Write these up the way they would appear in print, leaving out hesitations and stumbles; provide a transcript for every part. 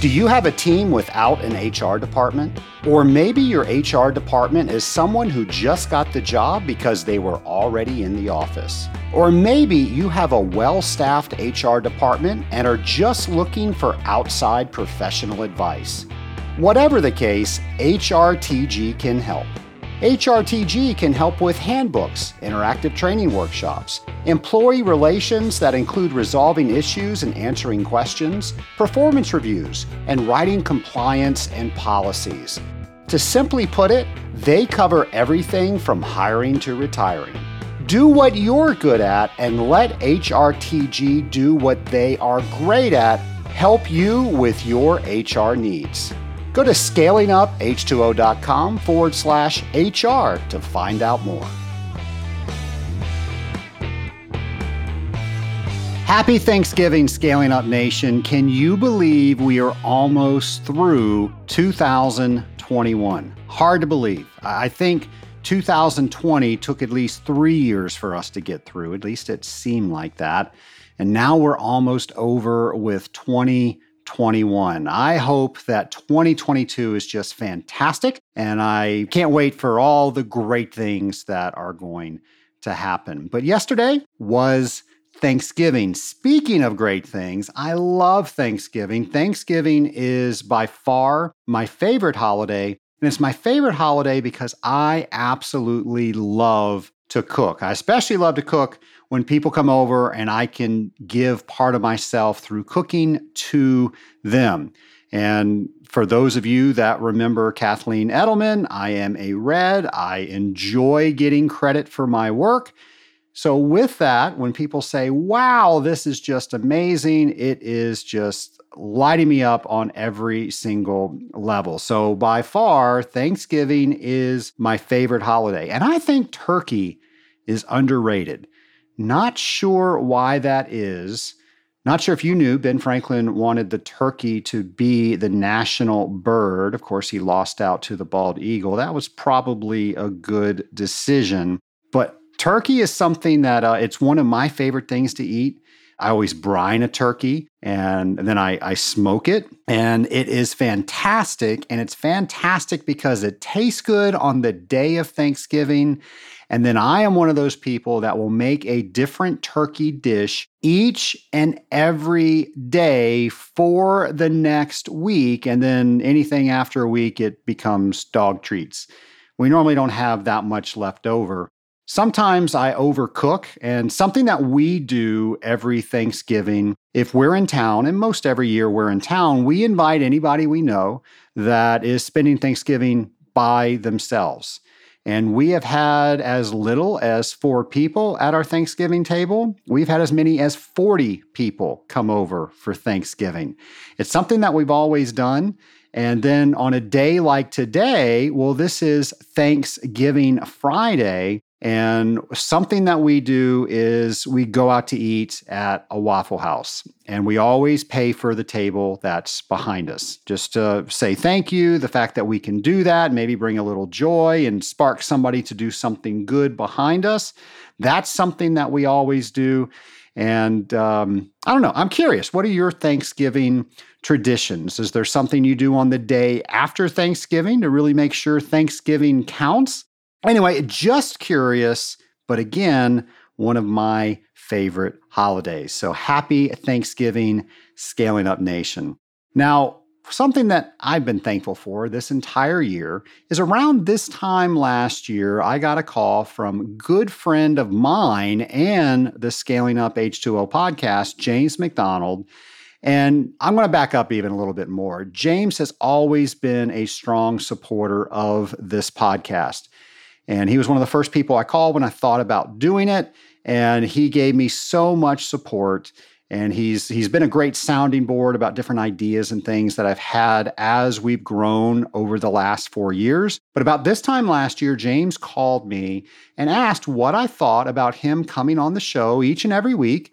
Do you have a team without an HR department? Or maybe your HR department is someone who just got the job because they were already in the office. Or maybe you have a well-staffed HR department and are just looking for outside professional advice. Whatever the case, HRTG can help. HRTG can help with handbooks, interactive training workshops, employee relations that include resolving issues and answering questions, performance reviews, and writing compliance and policies. To simply put it, they cover everything from hiring to retiring. Do what you're good at and let HRTG do what they are great at, help you with your HR needs. Go to scalinguph2o.com/HR to find out more. Happy Thanksgiving, Scaling Up Nation. Can you believe we are almost through 2021? Hard to believe. I think 2020 took at least 3 years for us to get through. At least it seemed like that. And now we're almost over with 2021. I hope that 2022 is just fantastic, and I can't wait for all the great things that are going to happen. But yesterday was Thanksgiving. Speaking of great things, I love Thanksgiving. Thanksgiving is by far my favorite holiday, and it's my favorite holiday because I absolutely love to cook. I especially love to cook when people come over and I can give part of myself through cooking to them. And for those of you that remember Kathleen Edelman, I am a Red. I enjoy getting credit for my work. So with that, when people say, wow, this is just amazing, it is just lighting me up on every single level. So by far, Thanksgiving is my favorite holiday. And I think turkey is underrated. Not sure why that is. Not sure if you knew, Ben Franklin wanted the turkey to be the national bird. Of course, he lost out to the bald eagle. That was probably a good decision. But turkey is something that it's one of my favorite things to eat. I always brine a turkey and then I smoke it, and it is fantastic. And it's fantastic because it tastes good on the day of Thanksgiving. And then I am one of those people that will make a different turkey dish each and every day for the next week. And then anything after a week, it becomes dog treats. We normally don't have that much left over. Sometimes I overcook, and something that we do every Thanksgiving, if we're in town, and most every year we're in town, we invite anybody we know that is spending Thanksgiving by themselves. And we have had as little as 4 people at our Thanksgiving table. We've had as many as 40 people come over for Thanksgiving. It's something that we've always done. And then on a day like today, well, this is Thanksgiving Friday. And something that we do is we go out to eat at a Waffle House, and we always pay for the table that's behind us just to say thank you. The fact that we can do that, maybe bring a little joy and spark somebody to do something good behind us. That's something that we always do. And I don't know, I'm curious, what are your Thanksgiving traditions? Is there something you do on the day after Thanksgiving to really make sure Thanksgiving counts? Anyway, just curious, but again, one of my favorite holidays. So happy Thanksgiving, Scaling Up Nation. Now, something that I've been thankful for this entire year is around this time last year, I got a call from a good friend of mine and the Scaling Up H2O podcast, James McDonald. And I'm going to back up even a little bit more. James has always been a strong supporter of this podcast. And he was one of the first people I called when I thought about doing it. And he gave me so much support. And he's been a great sounding board about different ideas and things that I've had as we've grown over the last 4 years. But about this time last year, James called me and asked what I thought about him coming on the show each and every week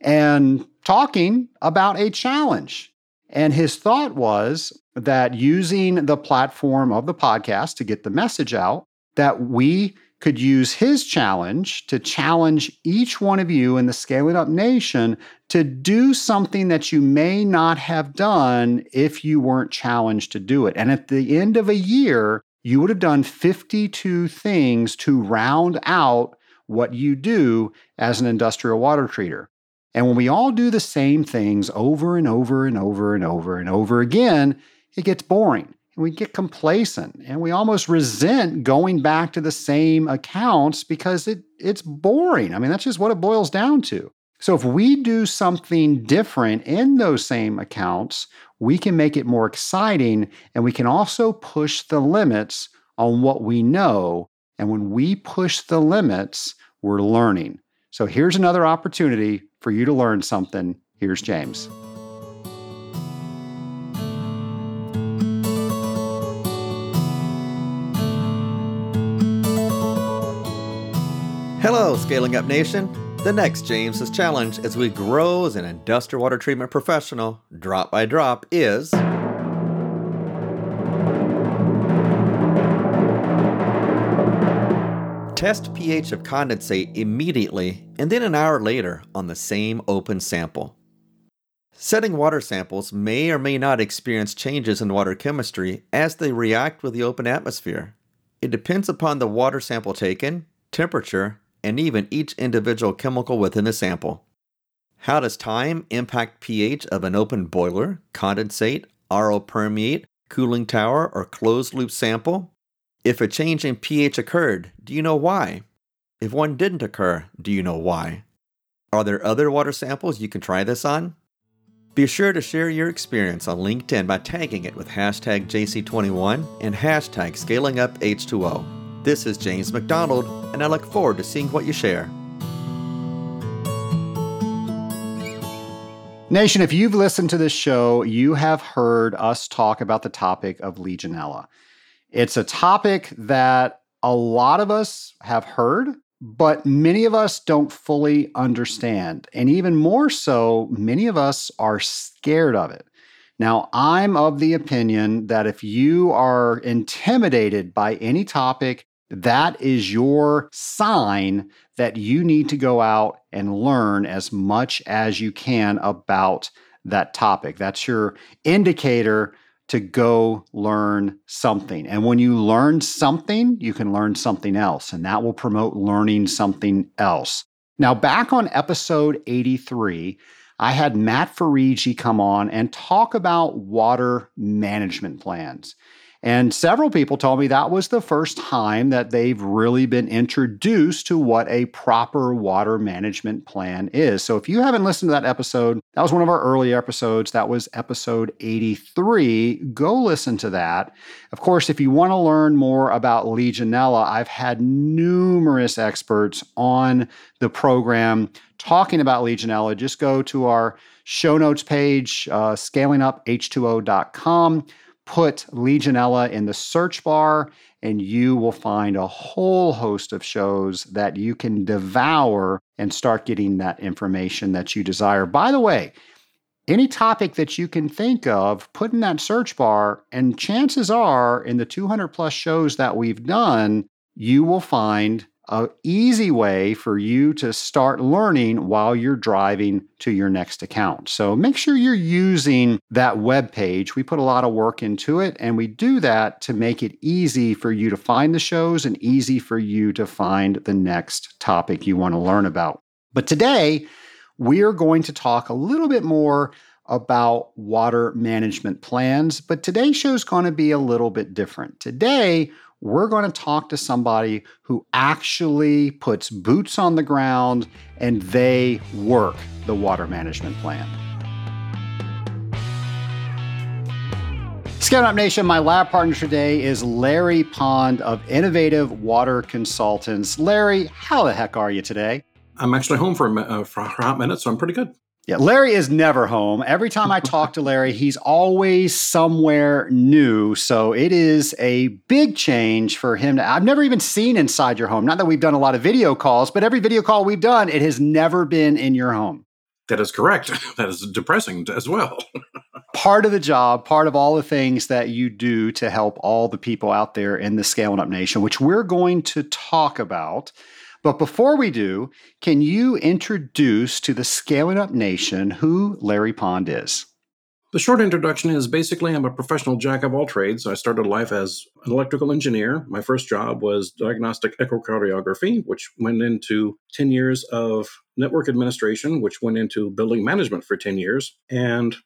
and talking about a challenge. And his thought was that using the platform of the podcast to get the message out, that we could use his challenge to challenge each one of you in the Scale It Up Nation to do something that you may not have done if you weren't challenged to do it. And at the end of a year, you would have done 52 things to round out what you do as an industrial water treater. And when we all do the same things over and over and over and over and over again, it gets boring. And we get complacent, and we almost resent going back to the same accounts because it's boring. I mean, that's just what it boils down to. So if we do something different in those same accounts, we can make it more exciting, and we can also push the limits on what we know. And when we push the limits, we're learning. So here's another opportunity for you to learn something. Here's James. Hello, Scaling Up Nation. The next James's challenge as we grow as an industrial water treatment professional, drop by drop, is test pH of condensate immediately and then an hour later on the same open sample. Setting water samples may or may not experience changes in water chemistry as they react with the open atmosphere. It depends upon the water sample taken, temperature, and even each individual chemical within the sample. How does time impact pH of an open boiler, condensate, RO permeate, cooling tower, or closed-loop sample? If a change in pH occurred, do you know why? If one didn't occur, do you know why? Are there other water samples you can try this on? Be sure to share your experience on LinkedIn by tagging it with hashtag JC21 and hashtag ScalingUpH2O. This is James McDonald, and I look forward to seeing what you share. Nation, if you've listened to this show, you have heard us talk about the topic of Legionella. It's a topic that a lot of us have heard, but many of us don't fully understand. And even more so, many of us are scared of it. Now, I'm of the opinion that if you are intimidated by any topic, that is your sign that you need to go out and learn as much as you can about that topic. That's your indicator to go learn something. And when you learn something, you can learn something else, and that will promote learning something else. Now, back on episode 83, I had Matt Farigi come on and talk about water management plans. And several people told me that was the first time that they've really been introduced to what a proper water management plan is. So if you haven't listened to that episode, that was one of our earlier episodes. That was episode 83. Go listen to that. Of course, if you want to learn more about Legionella, I've had numerous experts on the program talking about Legionella. Just go to our show notes page, scalinguph2o.com. Put Legionella in the search bar, and you will find a whole host of shows that you can devour and start getting that information that you desire. By the way, any topic that you can think of, put in that search bar, and chances are in the 200 plus shows that we've done, you will find an easy way for you to start learning while you're driving to your next account. So make sure you're using that web page. We put a lot of work into it, and we do that to make it easy for you to find the shows and easy for you to find the next topic you want to learn about. But today, we are going to talk a little bit more about water management plans, but today's show is going to be a little bit different. Today, we're going to talk to somebody who actually puts boots on the ground and they work the water management plan. Scaling Up Nation, my lab partner today is Larry Pond of Innovative Water Consultants. Larry, how the heck are you today? I'm actually home for a hot minute, so I'm pretty good. Yeah, Larry is never home. Every time I talk to Larry, he's always somewhere new. So it is a big change for him. I've never even seen inside your home. Not that we've done a lot of video calls, but every video call we've done, it has never been in your home. That is correct. That is depressing as well. Part of the job, part of all the things that you do to help all the people out there in the Scaling Up Nation, which we're going to talk about. But before we do, can you introduce to the Scaling Up Nation who Larry Pond is? The short introduction is basically I'm a professional jack of all trades. I started life as an electrical engineer. My first job was diagnostic echocardiography, which went into 10 years of network administration, which went into building management for 10 years. And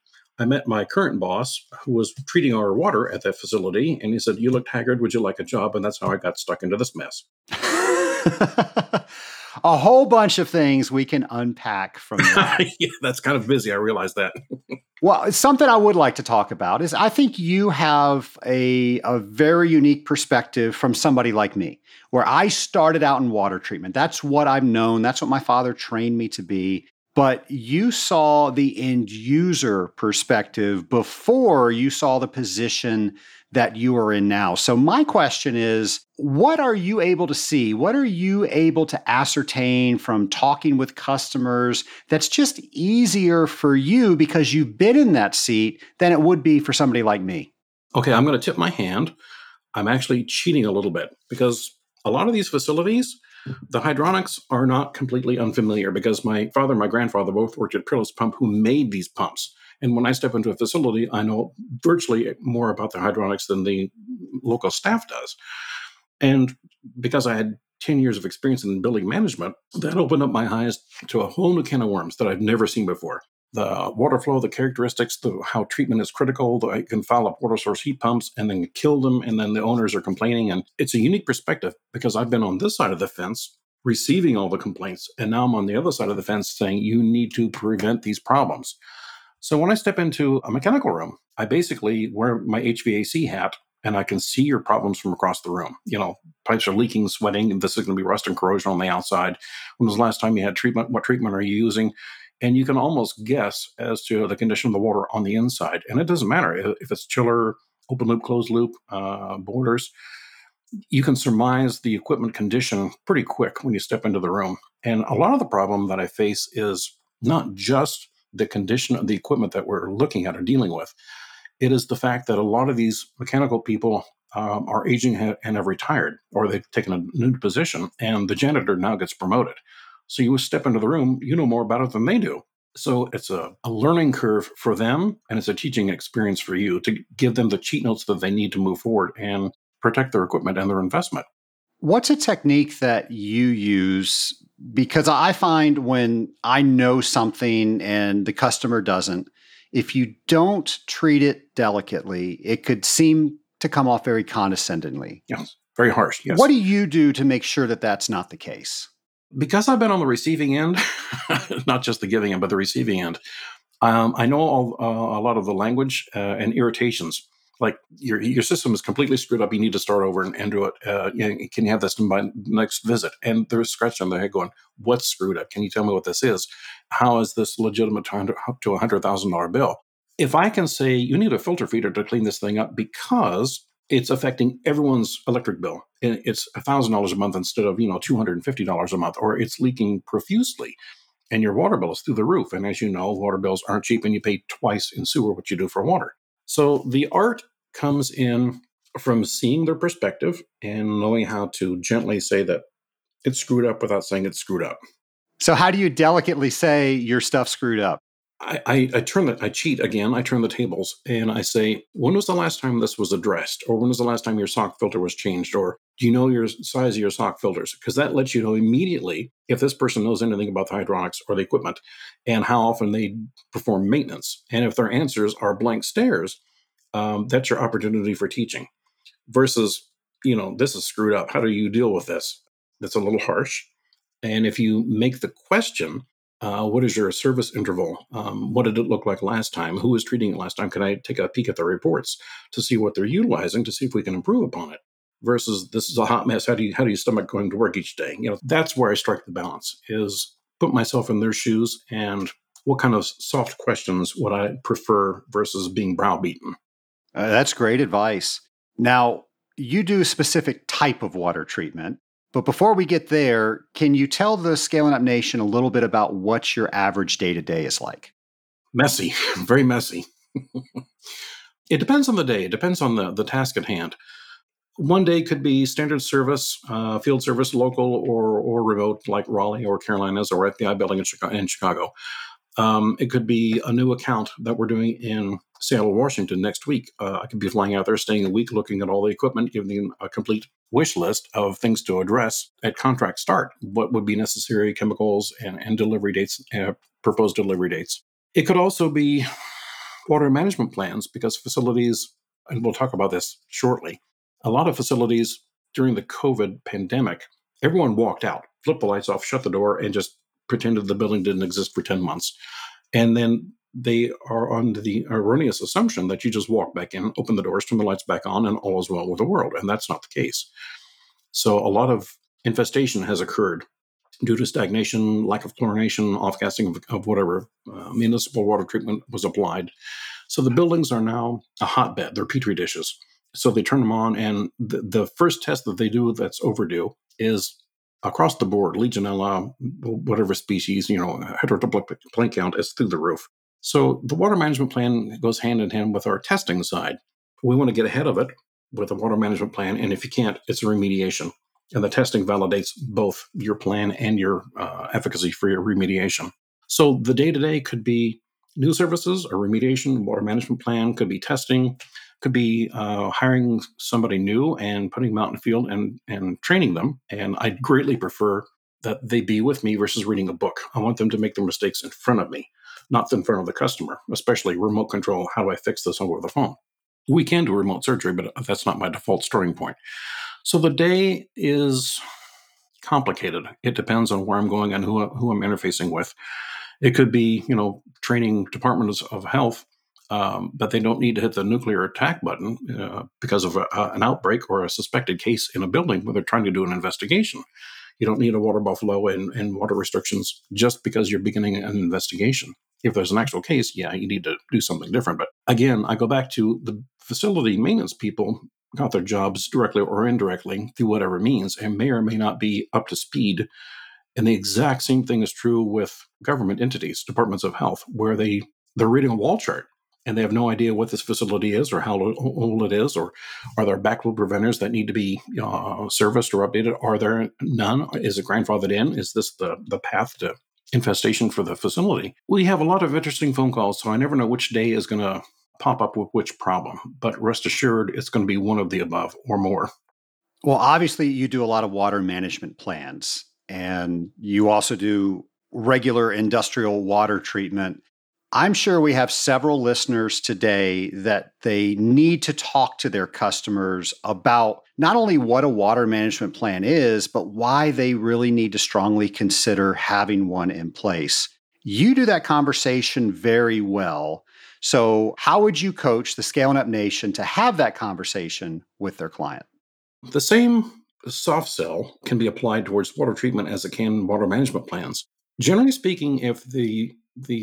I met my current boss, who was treating our water at that facility. And he said, "You looked haggard. Would you like a job?" And that's how I got stuck into this mess. A whole bunch of things we can unpack from that. Yeah, that's kind of busy. I realize that. Well, something I would like to talk about is I think you have a very unique perspective from somebody like me, where I started out in water treatment. That's what I've known. That's what my father trained me to be. But you saw the end user perspective before you saw the position that you are in now. So my question is, what are you able to see? What are you able to ascertain from talking with customers that's just easier for you because you've been in that seat than it would be for somebody like me? Okay, I'm going to tip my hand. I'm actually cheating a little bit because a lot of these facilities, the hydronics are not completely unfamiliar because my father and my grandfather both worked at Peerless Pump who made these pumps. And when I step into a facility, I know virtually more about the hydronics than the local staff does. And because I had 10 years of experience in building management, that opened up my eyes to a whole new can of worms that I've never seen before. The water flow, the characteristics, how treatment is critical. I can file up water source heat pumps and then kill them, and then the owners are complaining. And it's a unique perspective because I've been on this side of the fence receiving all the complaints, and now I'm on the other side of the fence saying you need to prevent these problems. So when I step into a mechanical room, I basically wear my HVAC hat and I can see your problems from across the room. You know, pipes are leaking, sweating, and this is going to be rust and corrosion on the outside. When was the last time you had treatment? What treatment are you using? And you can almost guess as to the condition of the water on the inside. And it doesn't matter if it's chiller, open loop, closed loop, boilers. You can surmise the equipment condition pretty quick when you step into the room. And a lot of the problem that I face is not just the condition of the equipment that we're looking at or dealing with. It is the fact that a lot of these mechanical people are aging and have retired, or they've taken a new position, and the janitor now gets promoted. So you step into the room, you know more about it than they do. So it's a learning curve for them, and it's a teaching experience for you to give them the cheat notes that they need to move forward and protect their equipment and their investment. What's a technique that you use? Because I find when I know something and the customer doesn't, if you don't treat it delicately, it could seem to come off very condescendingly. Yes, very harsh, yes. What do you do to make sure that that's not the case? Because I've been on the receiving end, not just the giving end, but the receiving end, I know a lot of the language and irritations. Like your system is completely screwed up. You need to start over and do it. Can you have this by next visit? And they're scratching their head going, what's screwed up? Can you tell me what this is? How is this legitimate up to a $100,000 bill? If I can say you need a filter feeder to clean this thing up because it's affecting everyone's electric bill. And it's $1,000 a month instead of, $250 a month, or it's leaking profusely. And your water bill is through the roof. And as you know, water bills aren't cheap and you pay twice in sewer what you do for water. So the art comes in from seeing their perspective and knowing how to gently say that it's screwed up without saying it's screwed up. So how do you delicately say your stuff's screwed up? I cheat again. I turn the tables and I say, when was the last time this was addressed? Or when was the last time your sock filter was changed? Or do you know your size of your sock filters? Because that lets you know immediately if this person knows anything about the hydronics or the equipment and how often they perform maintenance. And if their answers are blank stares, that's your opportunity for teaching versus, this is screwed up. How do you deal with this? That's a little harsh. And if you make the question, what is your service interval? What did it look like last time? Who was treating it last time? Can I take a peek at the reports to see what they're utilizing, to see if we can improve upon it versus this is a hot mess. How do you stomach going to work each day? That's where I strike the balance is put myself in their shoes and what kind of soft questions would I prefer versus being browbeaten. That's great advice. Now, you do a specific type of water treatment, But before we get there, can you tell the Scaling Up Nation a little bit about what your average day-to-day is like? Messy, very messy. It depends on the day. It depends on the task at hand. One day could be standard service, field service, local or remote, like Raleigh or Carolinas or FBI building in Chicago. It could be a new account that we're doing in Seattle, Washington next week. I could be flying out there, staying a week, looking at all the equipment, giving them a complete wish list of things to address at contract start, what would be necessary, chemicals and delivery dates, proposed delivery dates. It could also be water management plans because facilities, and we'll talk about this shortly, a lot of facilities during the COVID pandemic, everyone walked out, flipped the lights off, shut the door, and just pretended the building didn't exist for 10 months. And then they are under the erroneous assumption that you just walk back in, open the doors, turn the lights back on, and all is well with the world. And that's not the case. So a lot of infestation has occurred due to stagnation, lack of chlorination, off-gassing of whatever municipal water treatment was applied. So the buildings are now a hotbed. They're petri dishes. So they turn them on, and the first test that they do that's overdue is across the board, Legionella, whatever species, heterotopic count is through the roof. So the water management plan goes hand in hand with our testing side. We want to get ahead of it with a water management plan, and if you can't, it's a remediation. And the testing validates both your plan and your efficacy for your remediation. So the day-to-day could be new services, a remediation, water management plan, could be testing, could be hiring somebody new and putting them out in the field and training them. And I greatly prefer that they be with me versus reading a book. I want them to make their mistakes in front of me, not in front of the customer, especially remote control. How do I fix this over the phone? We can do remote surgery, but that's not my default starting point. So the day is complicated. It depends on where I'm going and who I'm interfacing with. It could be, training departments of health, but they don't need to hit the nuclear attack button because of an outbreak or a suspected case in a building where they're trying to do an investigation. You don't need a water buffalo and water restrictions just because you're beginning an investigation. If there's an actual case, yeah, you need to do something different. But again, I go back to the facility maintenance people got their jobs directly or indirectly through whatever means and may or may not be up to speed. And the exact same thing is true with government entities, departments of health, where they're reading a wall chart and they have no idea what this facility is or how old it is, or are there backflow preventers that need to be serviced or updated? Are there none? Is it grandfathered in? Is this the path to infestation for the facility? We have a lot of interesting phone calls, so I never know which day is going to pop up with which problem, but rest assured it's going to be one of the above or more. Well, obviously you do a lot of water management plans and you also do regular industrial water treatment. I'm sure we have several listeners today that they need to talk to their customers about not only what a water management plan is, but why they really need to strongly consider having one in place. You do that conversation very well. So how would you coach the Scaling Up Nation to have that conversation with their client? The same soft sell can be applied towards water treatment as it can water management plans. Generally speaking, if the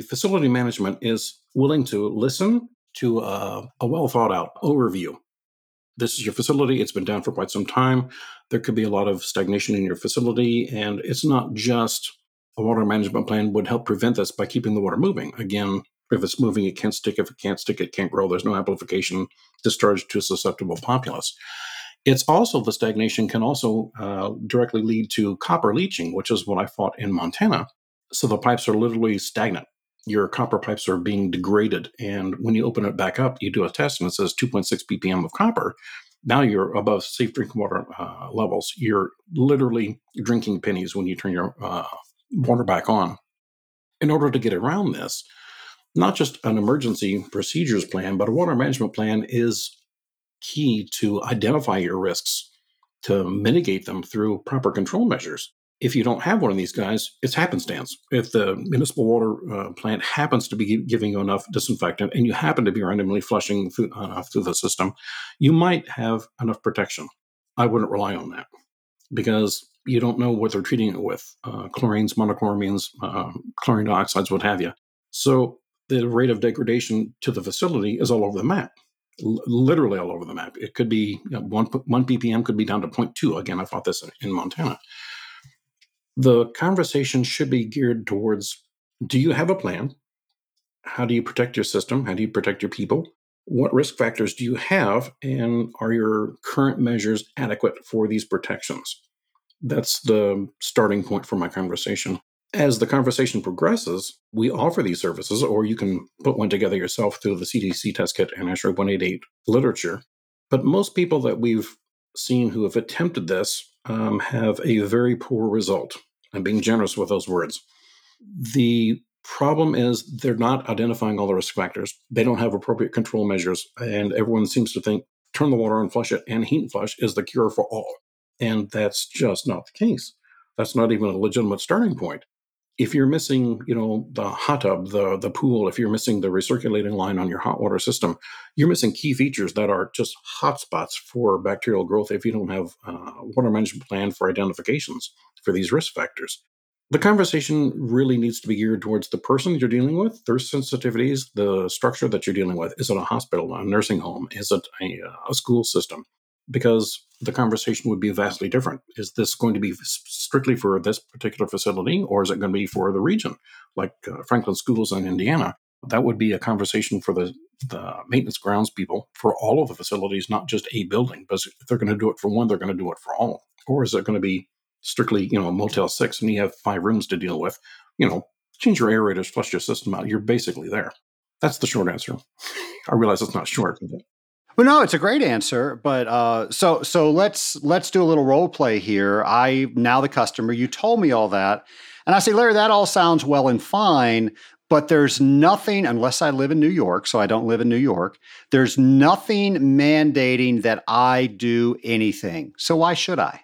facility management is willing to listen to a well-thought-out overview, this is your facility, it's been down for quite some time, there could be a lot of stagnation in your facility, and it's not just a water management plan would help prevent this by keeping the water moving. Again, if it's moving, it can't stick. If it can't stick, it can't grow. There's no amplification discharge to a susceptible populace. It's also the stagnation can also directly lead to copper leaching, which is what I fought in Montana. So the pipes are literally stagnant. Your copper pipes are being degraded. And when you open it back up, you do a test and it says 2.6 ppm of copper. Now you're above safe drinking water levels. You're literally drinking pennies when you turn your water back on. In order to get around this, not just an emergency procedures plan, but a water management plan is key to identify your risks, to mitigate them through proper control measures. If you don't have one of these guys, it's happenstance. If the municipal water plant happens to be giving you enough disinfectant and you happen to be randomly flushing through the system, you might have enough protection. I wouldn't rely on that because you don't know what they're treating it with, chlorines, monochloramines, chlorine dioxides, what have you. So the rate of degradation to the facility is all over the map. literally all over the map. It could be, you know, one ppm could be down to 0.2. Again, I thought this in Montana. The conversation should be geared towards, do you have a plan? How do you protect your system? How do you protect your people? What risk factors do you have? And are your current measures adequate for these protections? That's the starting point for my conversation. As the conversation progresses, we offer these services, or you can put one together yourself through the CDC test kit and ASHRAE 188 literature. But most people that we've seen who have attempted this have a very poor result. I'm being generous with those words. The problem is they're not identifying all the risk factors. They don't have appropriate control measures, and everyone seems to think turn the water on, flush it, and heat and flush is the cure for all. And that's just not the case. That's not even a legitimate starting point. If you're missing, you know, the hot tub, the pool, if you're missing the recirculating line on your hot water system, you're missing key features that are just hot spots for bacterial growth if you don't have a water management plan for identifications for these risk factors. The conversation really needs to be geared towards the person you're dealing with, their sensitivities, the structure that you're dealing with. Is it a hospital, a nursing home? Is it a school system? Because the conversation would be vastly different. Is this going to be strictly for this particular facility, or is it going to be for the region, like Franklin Schools in Indiana? That would be a conversation for the maintenance grounds people for all of the facilities, not just a building. But if they're going to do it for one, they're going to do it for all. Or is it going to be strictly, you know, Motel 6 and you have 5 rooms to deal with? You know, change your aerators, flush your system out. You're basically there. That's the short answer. I realize it's not short, but well, no, it's a great answer, but so let's do a little role play here. I, now the customer, you told me all that, and I say, Larry, that all sounds well and fine, but there's nothing, unless I live in New York, so I don't live in New York, there's nothing mandating that I do anything. So why should I?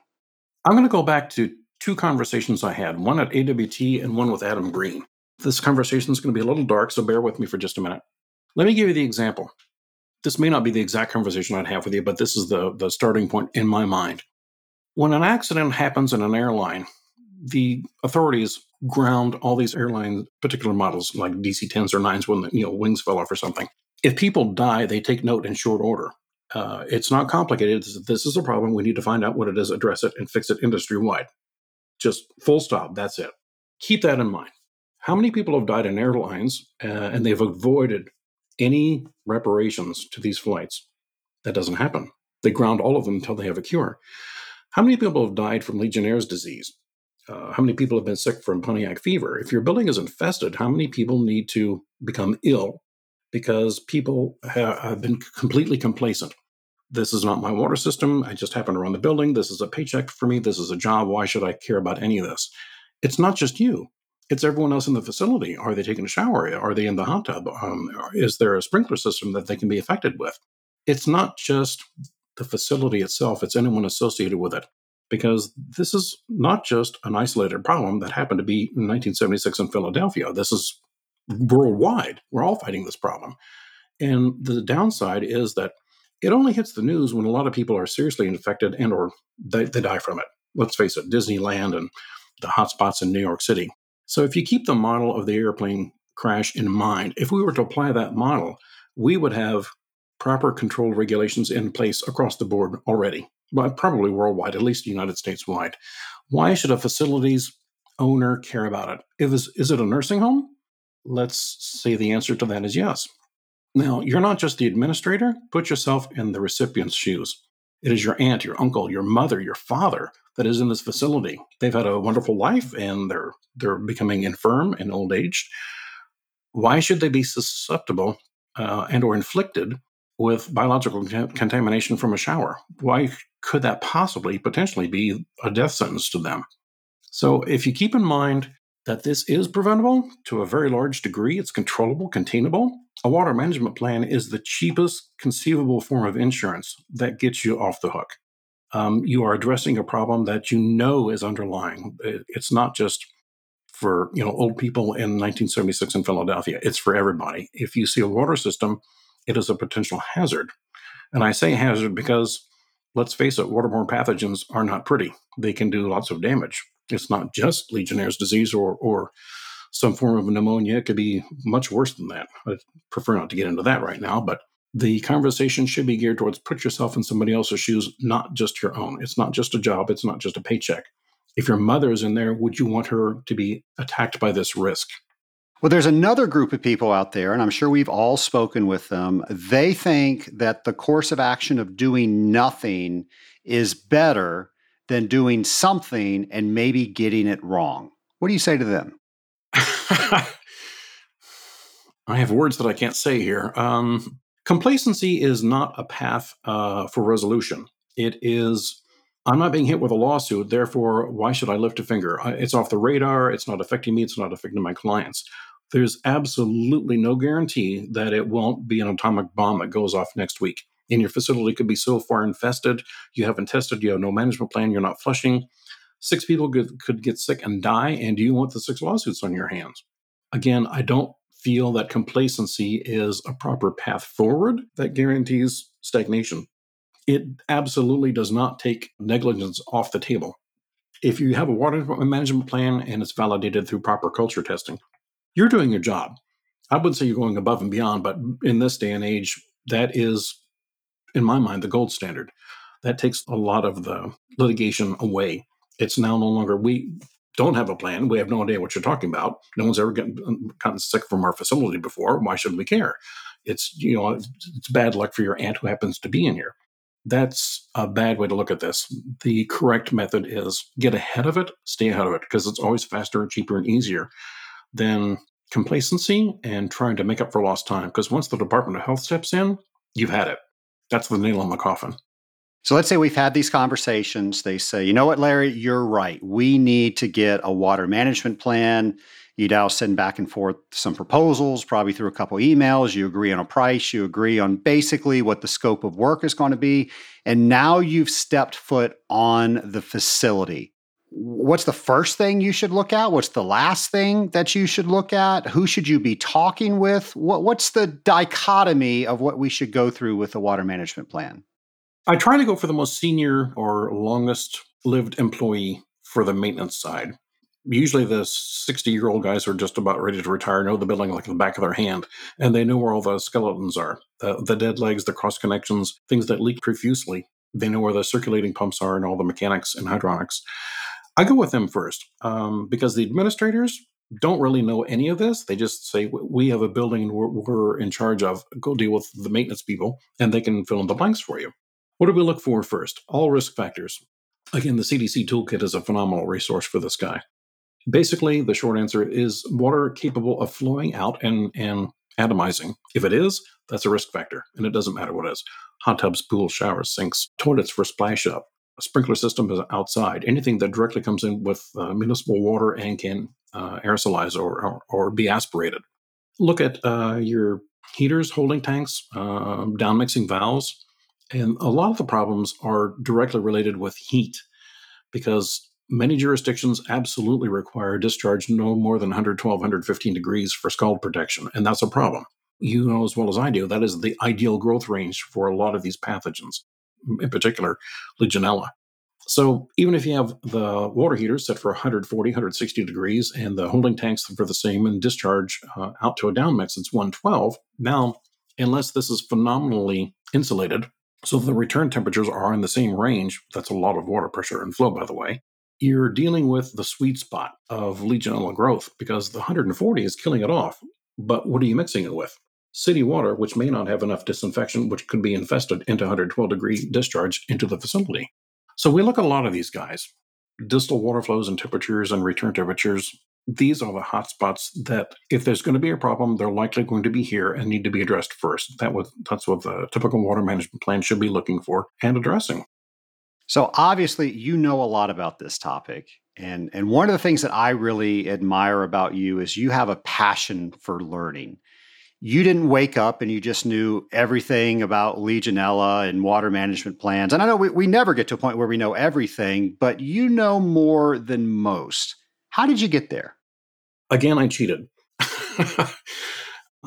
I'm going to go back to 2 conversations I had, one at AWT and one with Adam Green. This conversation is going to be a little dark, so bear with me for just a minute. Let me give you the example. This may not be the exact conversation I'd have with you, but this is the starting point in my mind. When an accident happens in an airline, the authorities ground all these airline particular models like DC-10s or 9s when the wings fell off or something. If people die, they take note in short order. It's not complicated. This is a problem. We need to find out what it is, address it, and fix it industry-wide. Just full stop. That's it. Keep that in mind. How many people have died in airlines and they've avoided any reparations to these flights? That doesn't happen. They ground all of them until they have a cure. How many people have died from Legionnaire's disease? How many people have been sick from Pontiac fever? If your building is infested, how many people need to become ill because people have been completely complacent? This is not my water system. I just happen to run the building. This is a paycheck for me. This is a job. Why should I care about any of this? It's not just you. It's everyone else in the facility. Are they taking a shower? Are they in the hot tub? Is there a sprinkler system that they can be affected with? It's not just the facility itself. It's anyone associated with it. Because this is not just an isolated problem that happened to be in 1976 in Philadelphia. This is worldwide. We're all fighting this problem. And the downside is that it only hits the news when a lot of people are seriously infected and or they die from it. Let's face it, Disneyland and the hotspots in New York City. So if you keep the model of the airplane crash in mind, if we were to apply that model, we would have proper control regulations in place across the board already, but probably worldwide, at least United States-wide. Why should a facility's owner care about it? Is it a nursing home? Let's say the answer to that is yes. Now, you're not just the administrator. Put yourself in the recipient's shoes. It is your aunt, your uncle, your mother, your father that is in this facility. They've had a wonderful life and they're becoming infirm and old aged. Why should they be susceptible and or inflicted with biological contamination from a shower? Why could that potentially be a death sentence to them? So if you keep in mind that this is preventable to a very large degree, it's controllable, containable. A water management plan is the cheapest conceivable form of insurance that gets you off the hook. You are addressing a problem that you know is underlying. It's not just for old people in 1976 in Philadelphia. It's for everybody. If you see a water system, it is a potential hazard. And I say hazard because, let's face it, waterborne pathogens are not pretty. They can do lots of damage. It's not just Legionnaire's disease or some form of pneumonia. It could be much worse than that. I prefer not to get into that right now, but the conversation should be geared towards put yourself in somebody else's shoes, not just your own. It's not just a job. It's not just a paycheck. If your mother's in there, would you want her to be attacked by this risk? Well, there's another group of people out there, and I'm sure we've all spoken with them. They think that the course of action of doing nothing is better than doing something and maybe getting it wrong. What do you say to them? I have words that I can't say here. Complacency is not a path for resolution. It is, I'm not being hit with a lawsuit, therefore, why should I lift a finger? It's off the radar. It's not affecting me. It's not affecting my clients. There's absolutely no guarantee that it won't be an atomic bomb that goes off next week. And your facility could be so far infested, you haven't tested, you have no management plan, you're not flushing. 6 people could get sick and die, and do you want the 6 lawsuits on your hands? Again, I don't feel that complacency is a proper path forward that guarantees stagnation. It absolutely does not take negligence off the table. If you have a water management plan and it's validated through proper culture testing, you're doing your job. I wouldn't say you're going above and beyond, but in this day and age, that is, in my mind, the gold standard. That takes a lot of the litigation away. It's now no longer, we don't have a plan. We have no idea what you're talking about. No one's ever gotten sick from our facility before. Why should we care? It's, you know, it's bad luck for your aunt who happens to be in here. That's a bad way to look at this. The correct method is get ahead of it, stay ahead of it, because it's always faster, cheaper, and easier than complacency and trying to make up for lost time. Because once the Department of Health steps in, you've had it. That's the nail in the coffin. So let's say we've had these conversations. They say, you know what, Larry, you're right. We need to get a water management plan. You now send back and forth some proposals, probably through a couple emails. You agree on a price. You agree on basically what the scope of work is going to be. And now you've stepped foot on the facility. What's the first thing you should look at? What's the last thing that you should look at? Who should you be talking with? What's the dichotomy of what we should go through with the water management plan? I try to go for the most senior or longest-lived employee for the maintenance side. Usually the 60-year-old guys are just about ready to retire, know the building like the back of their hand, and they know where all the skeletons are, the dead legs, the cross connections, things that leak profusely. They know where the circulating pumps are and all the mechanics and hydronics. I go with them first because the administrators don't really know any of this. They just say, we have a building we're in charge of. Go deal with the maintenance people, and they can fill in the blanks for you. What do we look for first? All risk factors. Again, the CDC toolkit is a phenomenal resource for this guy. Basically, the short answer is water capable of flowing out and atomizing. If it is, that's a risk factor, and it doesn't matter what it is. Hot tubs, pools, showers, sinks, toilets for splash up, a sprinkler system is outside, anything that directly comes in with municipal water and can aerosolize or be aspirated. Look at your heaters, holding tanks, downmixing valves. And a lot of the problems are directly related with heat because many jurisdictions absolutely require discharge no more than 112, 115 degrees for scald protection, and that's a problem. You know as well as I do, that is the ideal growth range for a lot of these pathogens, in particular, Legionella. So even if you have the water heaters set for 140, 160 degrees and the holding tanks for the same and discharge out to a downmix, it's 112. Now, unless this is phenomenally insulated, so the return temperatures are in the same range. That's a lot of water pressure and flow, by the way. You're dealing with the sweet spot of Legionella growth because the 140 is killing it off. But what are you mixing it with? City water, which may not have enough disinfection, which could be infested into 112-degree discharge into the facility. So we look at a lot of these guys. Distal water flows and temperatures and return temperatures. These are the hot spots that if there's going to be a problem, they're likely going to be here and need to be addressed first. That's what the typical water management plan should be looking for and addressing. So obviously, you know a lot about this topic. And one of the things that I really admire about you is you have a passion for learning. You didn't wake up and you just knew everything about Legionella and water management plans. And I know we never get to a point where we know everything, but you know more than most. How did you get there? Again, I cheated. I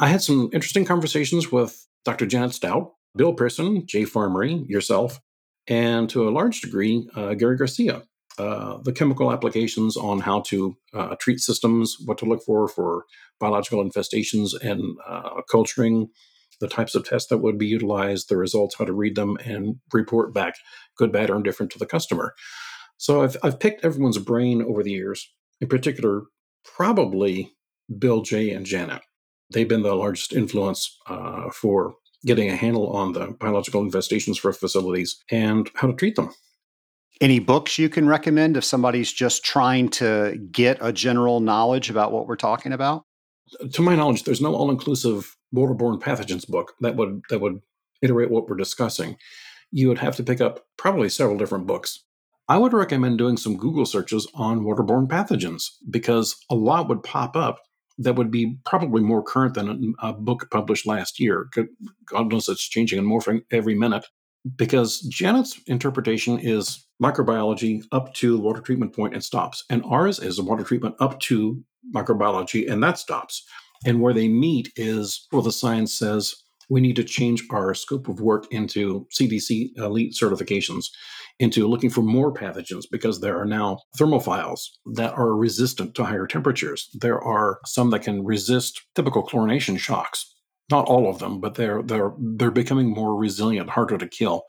had some interesting conversations with Dr. Janet Stout, Bill Pearson, Jay Farmery, yourself, and to a large degree, Gary Garcia. The chemical applications on how to treat systems, what to look for biological infestations and culturing, the types of tests that would be utilized, the results, how to read them, and report back good, bad, or indifferent to the customer. So I've picked everyone's brain over the years, in particular, probably Bill J. and Janet. They've been the largest influence for getting a handle on the biological investigations for facilities and how to treat them. Any books you can recommend if somebody's just trying to get a general knowledge about what we're talking about? To my knowledge, there's no all-inclusive waterborne pathogens book that would iterate what we're discussing. You would have to pick up probably several different books. I would recommend doing some Google searches on waterborne pathogens because a lot would pop up that would be probably more current than a book published last year. God knows it's changing and morphing every minute. Because Janet's interpretation is microbiology up to the water treatment point and stops. And ours is water treatment up to microbiology and that stops. And where they meet is where the science says we need to change our scope of work into CDC elite certifications, into looking for more pathogens because there are now thermophiles that are resistant to higher temperatures. There are some that can resist typical chlorination shocks. Not all of them, but they're becoming more resilient, harder to kill.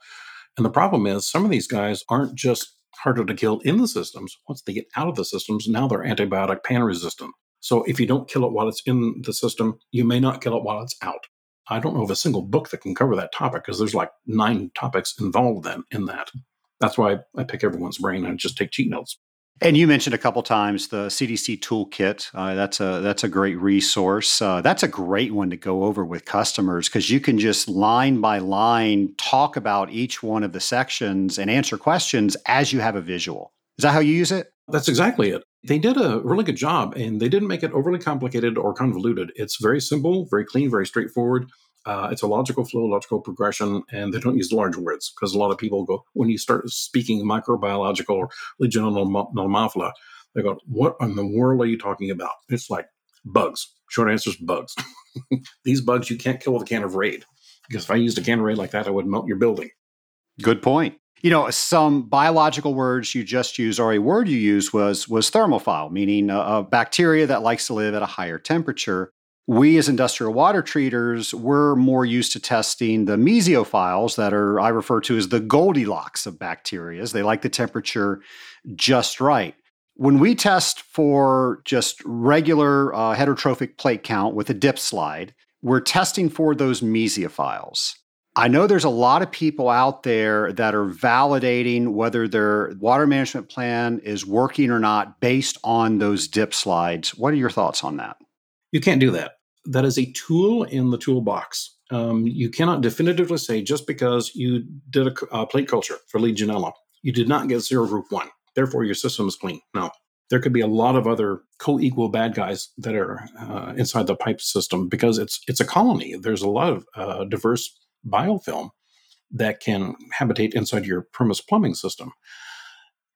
And the problem is some of these guys aren't just harder to kill in the systems. Once they get out of the systems, now they're antibiotic pan-resistant. So if you don't kill it while it's in the system, you may not kill it while it's out. I don't know of a single book that can cover that topic because there's like 9 topics involved in that. That's why I pick everyone's brain and just take cheat notes. And you mentioned a couple times the CDC toolkit. That's a great resource. That's a great one to go over with customers because you can just line by line talk about each one of the sections and answer questions as you have a visual. Is that how you use it? That's exactly it. They did a really good job, and they didn't make it overly complicated or convoluted. It's very simple, very clean, very straightforward. It's a logical flow, logical progression, and they don't use large words because a lot of people go, when you start speaking microbiological or Legionella pneumophila, they go, what in the world are you talking about? It's like bugs. Short answer is bugs. These bugs you can't kill with a can of Raid because if I used a can of Raid like that, I would melt your building. Good point. You know, some biological words you just used, or a word you used was thermophile, meaning a bacteria that likes to live at a higher temperature. We as industrial water treaters, we're more used to testing the mesophiles that are, I refer to as the Goldilocks of bacteria. They like the temperature just right. When we test for just regular heterotrophic plate count with a dip slide, we're testing for those mesophiles. I know there's a lot of people out there that are validating whether their water management plan is working or not based on those dip slides. What are your thoughts on that? You can't do that. That is a tool in the toolbox. You cannot definitively say just because you did a plate culture for Legionella, you did not get zero group one. Therefore, your system is clean. No, there could be a lot of other co-equal bad guys that are inside the pipe system because it's a colony. There's a lot of diverse biofilm that can habitate inside your premise plumbing system.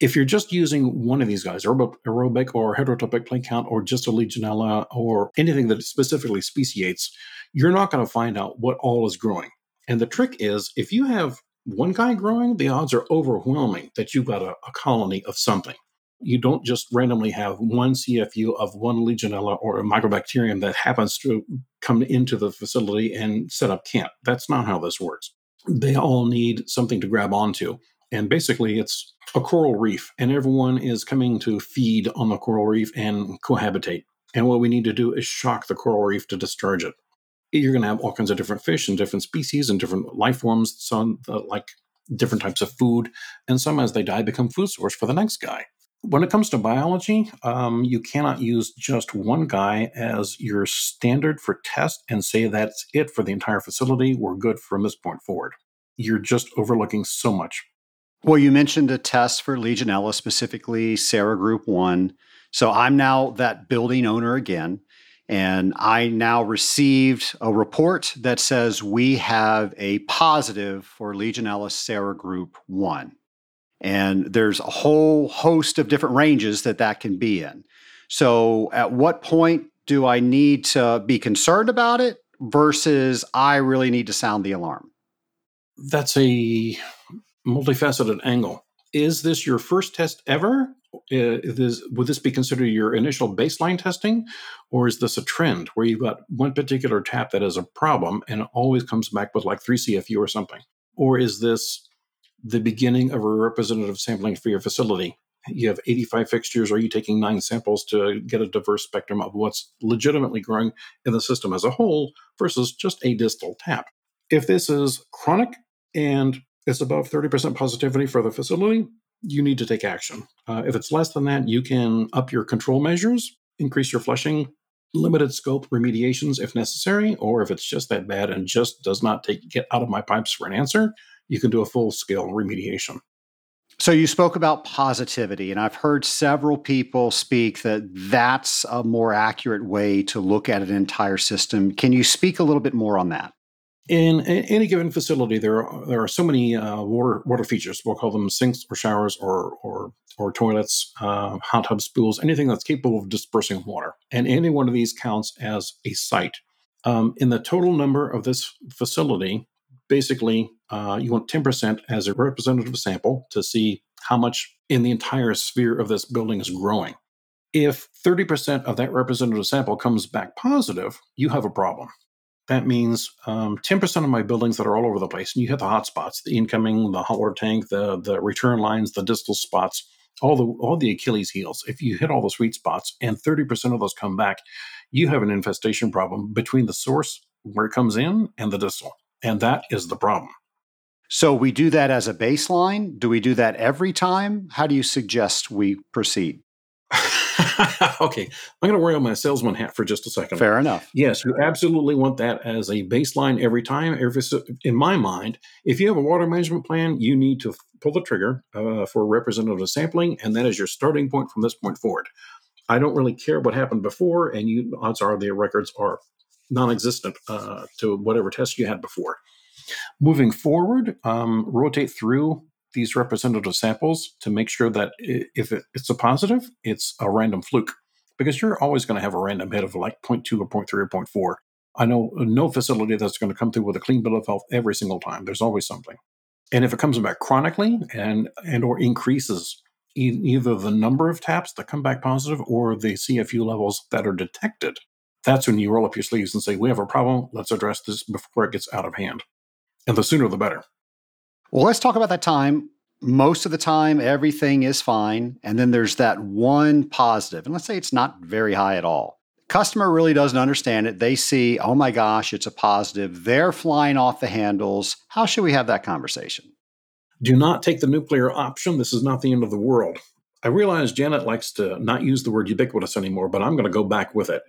If you're just using one of these guys, aerobic or heterotrophic plate count or just a Legionella or anything that specifically speciates, you're not going to find out what all is growing. And the trick is, if you have one guy growing, the odds are overwhelming that you've got a colony of something. You don't just randomly have one CFU of one Legionella or a Mycobacterium that happens to come into the facility and set up camp. That's not how this works. They all need something to grab onto. And basically, it's a coral reef, and everyone is coming to feed on the coral reef and cohabitate. And what we need to do is shock the coral reef to discharge it. You're going to have all kinds of different fish and different species and different life forms, some like different types of food. And some, as they die, become food source for the next guy. When it comes to biology, you cannot use just one guy as your standard for test and say that's it for the entire facility. We're good from this point forward. You're just overlooking so much. Well, you mentioned a test for Legionella, specifically serogroup 1. So I'm now that building owner again, and I now received a report that says we have a positive for Legionella serogroup 1. And there's a whole host of different ranges that can be in. So at what point do I need to be concerned about it versus I really need to sound the alarm? That's a multifaceted angle. Is this your first test ever, would this be considered your initial baseline testing, or is this a trend where you've got one particular tap that is a problem and always comes back with like 3CFU or something? Or is this the beginning of a representative sampling for your facility? You have 85 fixtures. Are you taking 9 samples to get a diverse spectrum of what's legitimately growing in the system as a whole versus just a distal tap? If this is chronic and it's above 30% positivity for the facility, you need to take action. If it's less than that, you can up your control measures, increase your flushing, limited scope remediations if necessary, or if it's just that bad and just does not get out of my pipes for an answer, you can do a full-scale remediation. So you spoke about positivity, and I've heard several people speak that that's a more accurate way to look at an entire system. Can you speak a little bit more on that? In any given facility, there are so many water features. We'll call them sinks or showers or toilets, hot tubs, spools, anything that's capable of dispersing water. And any one of these counts as a site. In the total number of this facility, basically, you want 10% as a representative sample to see how much in the entire sphere of this building is growing. If 30% of that representative sample comes back positive, you have a problem. That means 10% of my buildings that are all over the place, and you have the hot spots, the incoming, the hot water tank, the return lines, the distal spots, all the Achilles heels. If you hit all the sweet spots and 30% of those come back, you have an infestation problem between the source where it comes in and the distal. And that is the problem. So we do that as a baseline? Do we do that every time? How do you suggest we proceed? Okay, I'm going to wear on my salesman hat for just a second. Fair enough. Yes, you absolutely want that as a baseline every time. In my mind, if you have a water management plan, you need to pull the trigger for representative sampling, and that is your starting point from this point forward. I don't really care what happened before, and odds are the records are non-existent to whatever test you had before. Moving forward, rotate through these representative samples to make sure that if it's a positive, it's a random fluke, because you're always going to have a random hit of like 0.2 or 0.3 or 0.4. I know no facility that's going to come through with a clean bill of health every single time. There's always something. And if it comes back chronically and or increases either the number of taps that come back positive or the CFU levels that are detected, that's when you roll up your sleeves and say, we have a problem. Let's address this before it gets out of hand. And the sooner, the better. Well, let's talk about that time. Most of the time, everything is fine. And then there's that one positive. And let's say it's not very high at all. Customer really doesn't understand it. They see, oh my gosh, it's a positive. They're flying off the handles. How should we have that conversation? Do not take the nuclear option. This is not the end of the world. I realize Janet likes to not use the word ubiquitous anymore, but I'm going to go back with it.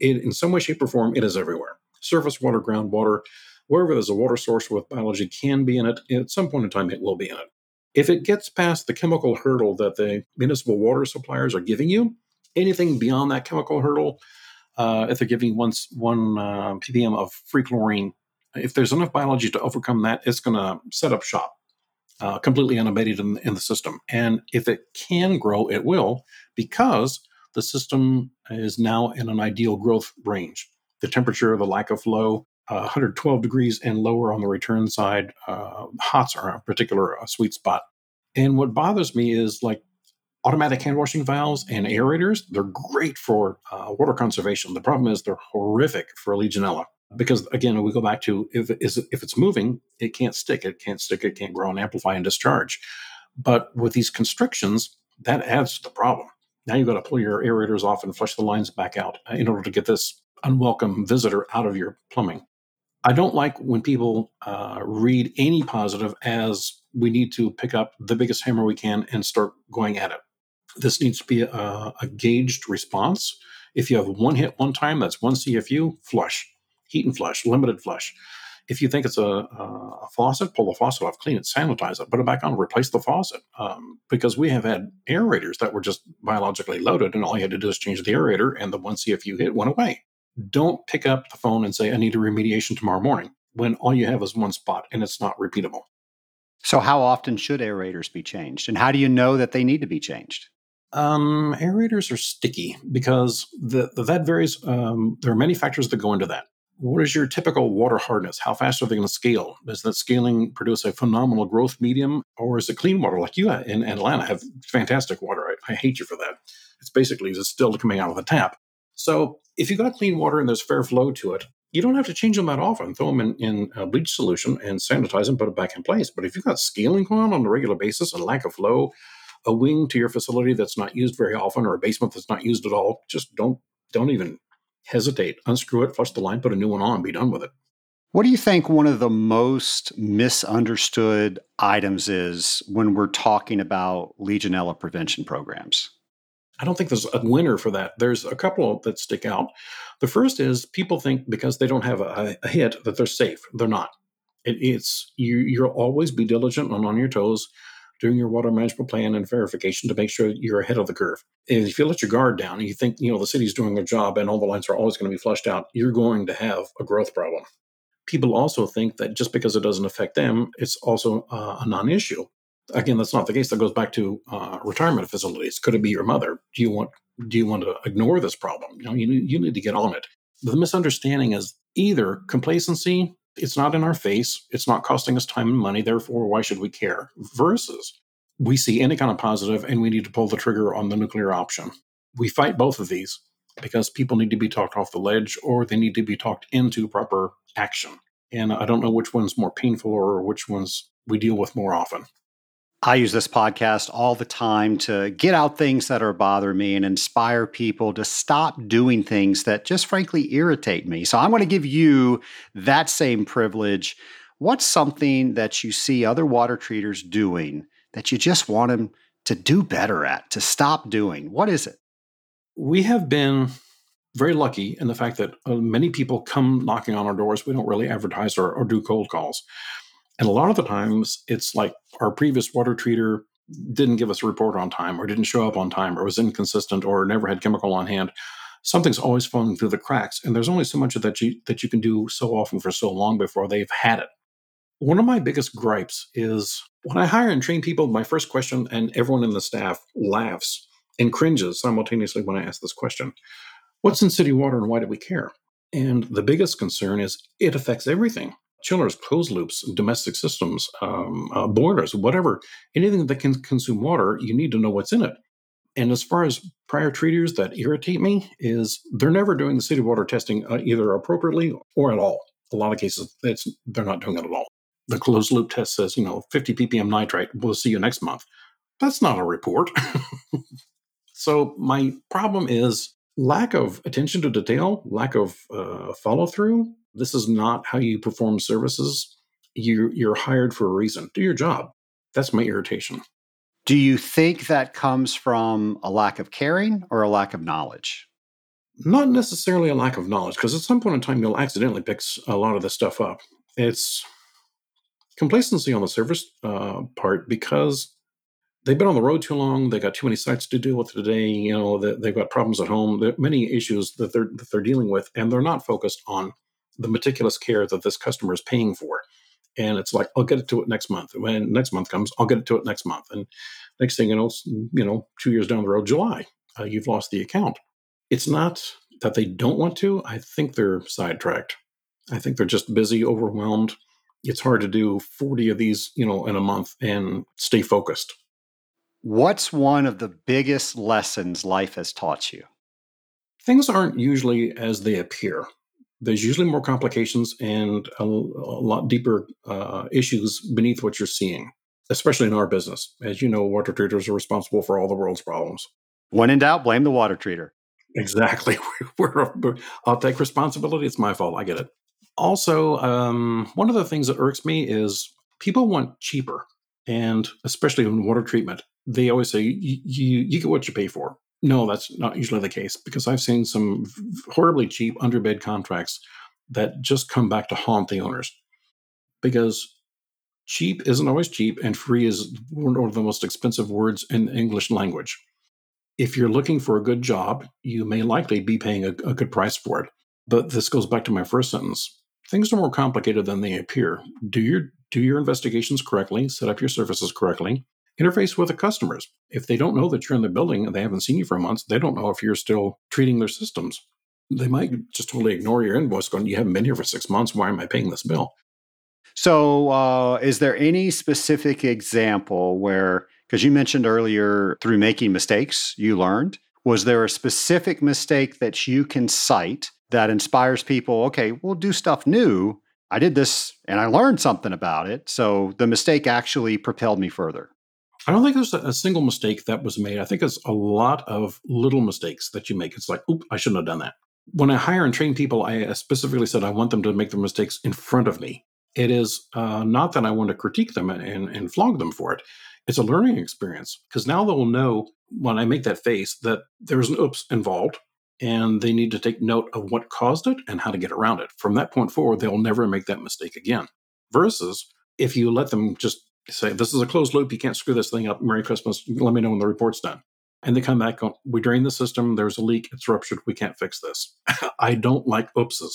In some way, shape, or form, it is everywhere. Surface water, groundwater. Wherever there's a water source with biology can be in it, and at some point in time, it will be in it. If it gets past the chemical hurdle that the municipal water suppliers are giving you, anything beyond that chemical hurdle, if they're giving one ppm of free chlorine, if there's enough biology to overcome that, it's going to set up shop completely unabated in the system. And if it can grow, it will, because the system is now in an ideal growth range. The temperature, the lack of flow, 112 degrees and lower on the return side. Hots are a particular sweet spot. And what bothers me is like automatic hand washing valves and aerators. They're great for water conservation. The problem is they're horrific for Legionella because, again, we go back to if it's moving, it can't stick. It can't grow and amplify and discharge. But with these constrictions, that adds to the problem. Now you've got to pull your aerators off and flush the lines back out in order to get this unwelcome visitor out of your plumbing. I don't like when people read any positive as we need to pick up the biggest hammer we can and start going at it. This needs to be a gauged response. If you have one hit one time, that's one CFU, flush, heat and flush, limited flush. If you think it's a faucet, pull the faucet off, clean it, sanitize it, put it back on, replace the faucet. Because we have had aerators that were just biologically loaded and all you had to do is change the aerator and the one CFU hit went away. Don't pick up the phone and say, I need a remediation tomorrow morning when all you have is one spot and it's not repeatable. So how often should aerators be changed? And how do you know that they need to be changed? Aerators are sticky because that varies. There are many factors that go into that. what is your typical water hardness? How fast are they going to scale? Does that scaling produce a phenomenal growth medium? Or is it clean water like you in Atlanta have fantastic water? I hate you for that. It's basically distilled coming out of the tap. So if you got clean water and there's fair flow to it, you don't have to change them that often. Throw them in a bleach solution and sanitize them, put it back in place. But if you've got scaling going on a regular basis, a lack of flow, a wing to your facility that's not used very often, or a basement that's not used at all, just don't even hesitate, unscrew it, flush the line, put a new one on, be done with it. What do you think one of the most misunderstood items is when we're talking about Legionella prevention programs? I don't think there's a winner for that. There's a couple that stick out. The first is people think because they don't have a hit that they're safe. They're not. You'll always be diligent and on your toes doing your water management plan and verification to make sure you're ahead of the curve. And if you let your guard down and you think, the city's doing their job and all the lines are always going to be flushed out, you're going to have a growth problem. People also think that just because it doesn't affect them, it's also a non-issue. Again, that's not the case. That goes back to retirement facilities. Could it be your mother? Do you want to ignore this problem? You need to get on it. The misunderstanding is either complacency, it's not in our face, it's not costing us time and money, therefore why should we care? Versus we see any kind of positive and we need to pull the trigger on the nuclear option. We fight both of these because people need to be talked off the ledge or they need to be talked into proper action. And I don't know which one's more painful or which ones we deal with more often. I use this podcast all the time to get out things that are bothering me and inspire people to stop doing things that just frankly irritate me. So I'm going to give you that same privilege. What's something that you see other water treaters doing that you just want them to do better at, to stop doing? What is it? We have been very lucky in the fact that many people come knocking on our doors. We don't really advertise or do cold calls. And a lot of the times, it's like our previous water treater didn't give us a report on time or didn't show up on time or was inconsistent or never had chemical on hand. Something's always falling through the cracks. And there's only so much of that you can do so often for so long before they've had it. One of my biggest gripes is when I hire and train people, my first question, and everyone in the staff laughs and cringes simultaneously when I ask this question, what's in city water and why do we care? And the biggest concern is it affects everything. Chillers, closed loops, domestic systems, boilers, whatever, anything that can consume water, you need to know what's in it. And as far as prior treaters that irritate me is they're never doing the city water testing either appropriately or at all. A lot of cases, they're not doing it at all. The closed loop test says, 50 ppm nitrite, we'll see you next month. That's not a report. So my problem is lack of attention to detail, lack of follow through. This is not how you perform services. You're hired for a reason. Do your job. That's my irritation. Do you think that comes from a lack of caring or a lack of knowledge? Not necessarily a lack of knowledge, because at some point in time, you'll accidentally pick a lot of this stuff up. It's complacency on the service part because they've been on the road too long. They got too many sites to deal with today. They've got problems at home. There are many issues that they're dealing with, and they're not focused on the meticulous care that this customer is paying for. And it's like, I'll get it to it next month. When next month comes, I'll get it to it next month. And next thing you know, 2 years down the road, July, you've lost the account. It's not that they don't want to. I think they're sidetracked. I think they're just busy, overwhelmed. It's hard to do 40 of these, in a month and stay focused. What's one of the biggest lessons life has taught you? Things aren't usually as they appear. There's usually more complications and a lot deeper issues beneath what you're seeing, especially in our business. As you know, water treaters are responsible for all the world's problems. When in doubt, blame the water treater. Exactly. I'll take responsibility. It's my fault. I get it. Also, one of the things that irks me is people want cheaper, and especially in water treatment, they always say, you get what you pay for. No, that's not usually the case, because I've seen some horribly cheap underbid contracts that just come back to haunt the owners, because cheap isn't always cheap and free is one of the most expensive words in the English language. If you're looking for a good job, you may likely be paying a good price for it. But this goes back to my first sentence. Things are more complicated than they appear. Do your investigations correctly, set up your services correctly. Interface with the customers. If they don't know that you're in the building and they haven't seen you for months, they don't know if you're still treating their systems. they might just totally ignore your invoice going, you haven't been here for 6 months. Why am I paying this bill? So is there any specific example where, because you mentioned earlier through making mistakes, you learned, was there a specific mistake that you can cite that inspires people, okay, we'll do stuff new. I did this and I learned something about it. So the mistake actually propelled me further. I don't think there's a single mistake that was made. I think it's a lot of little mistakes that you make. It's like, oop, I shouldn't have done that. When I hire and train people, I specifically said I want them to make their mistakes in front of me. It is not that I want to critique them and flog them for it. It's a learning experience because now they'll know when I make that face that there's an oops involved and they need to take note of what caused it and how to get around it. From that point forward, they'll never make that mistake again. Versus if you let them just say, this is a closed loop, you can't screw this thing up, Merry Christmas, let me know when the report's done. And they come back on, we drained the system, there's a leak, it's ruptured, we can't fix this. I don't like oopses.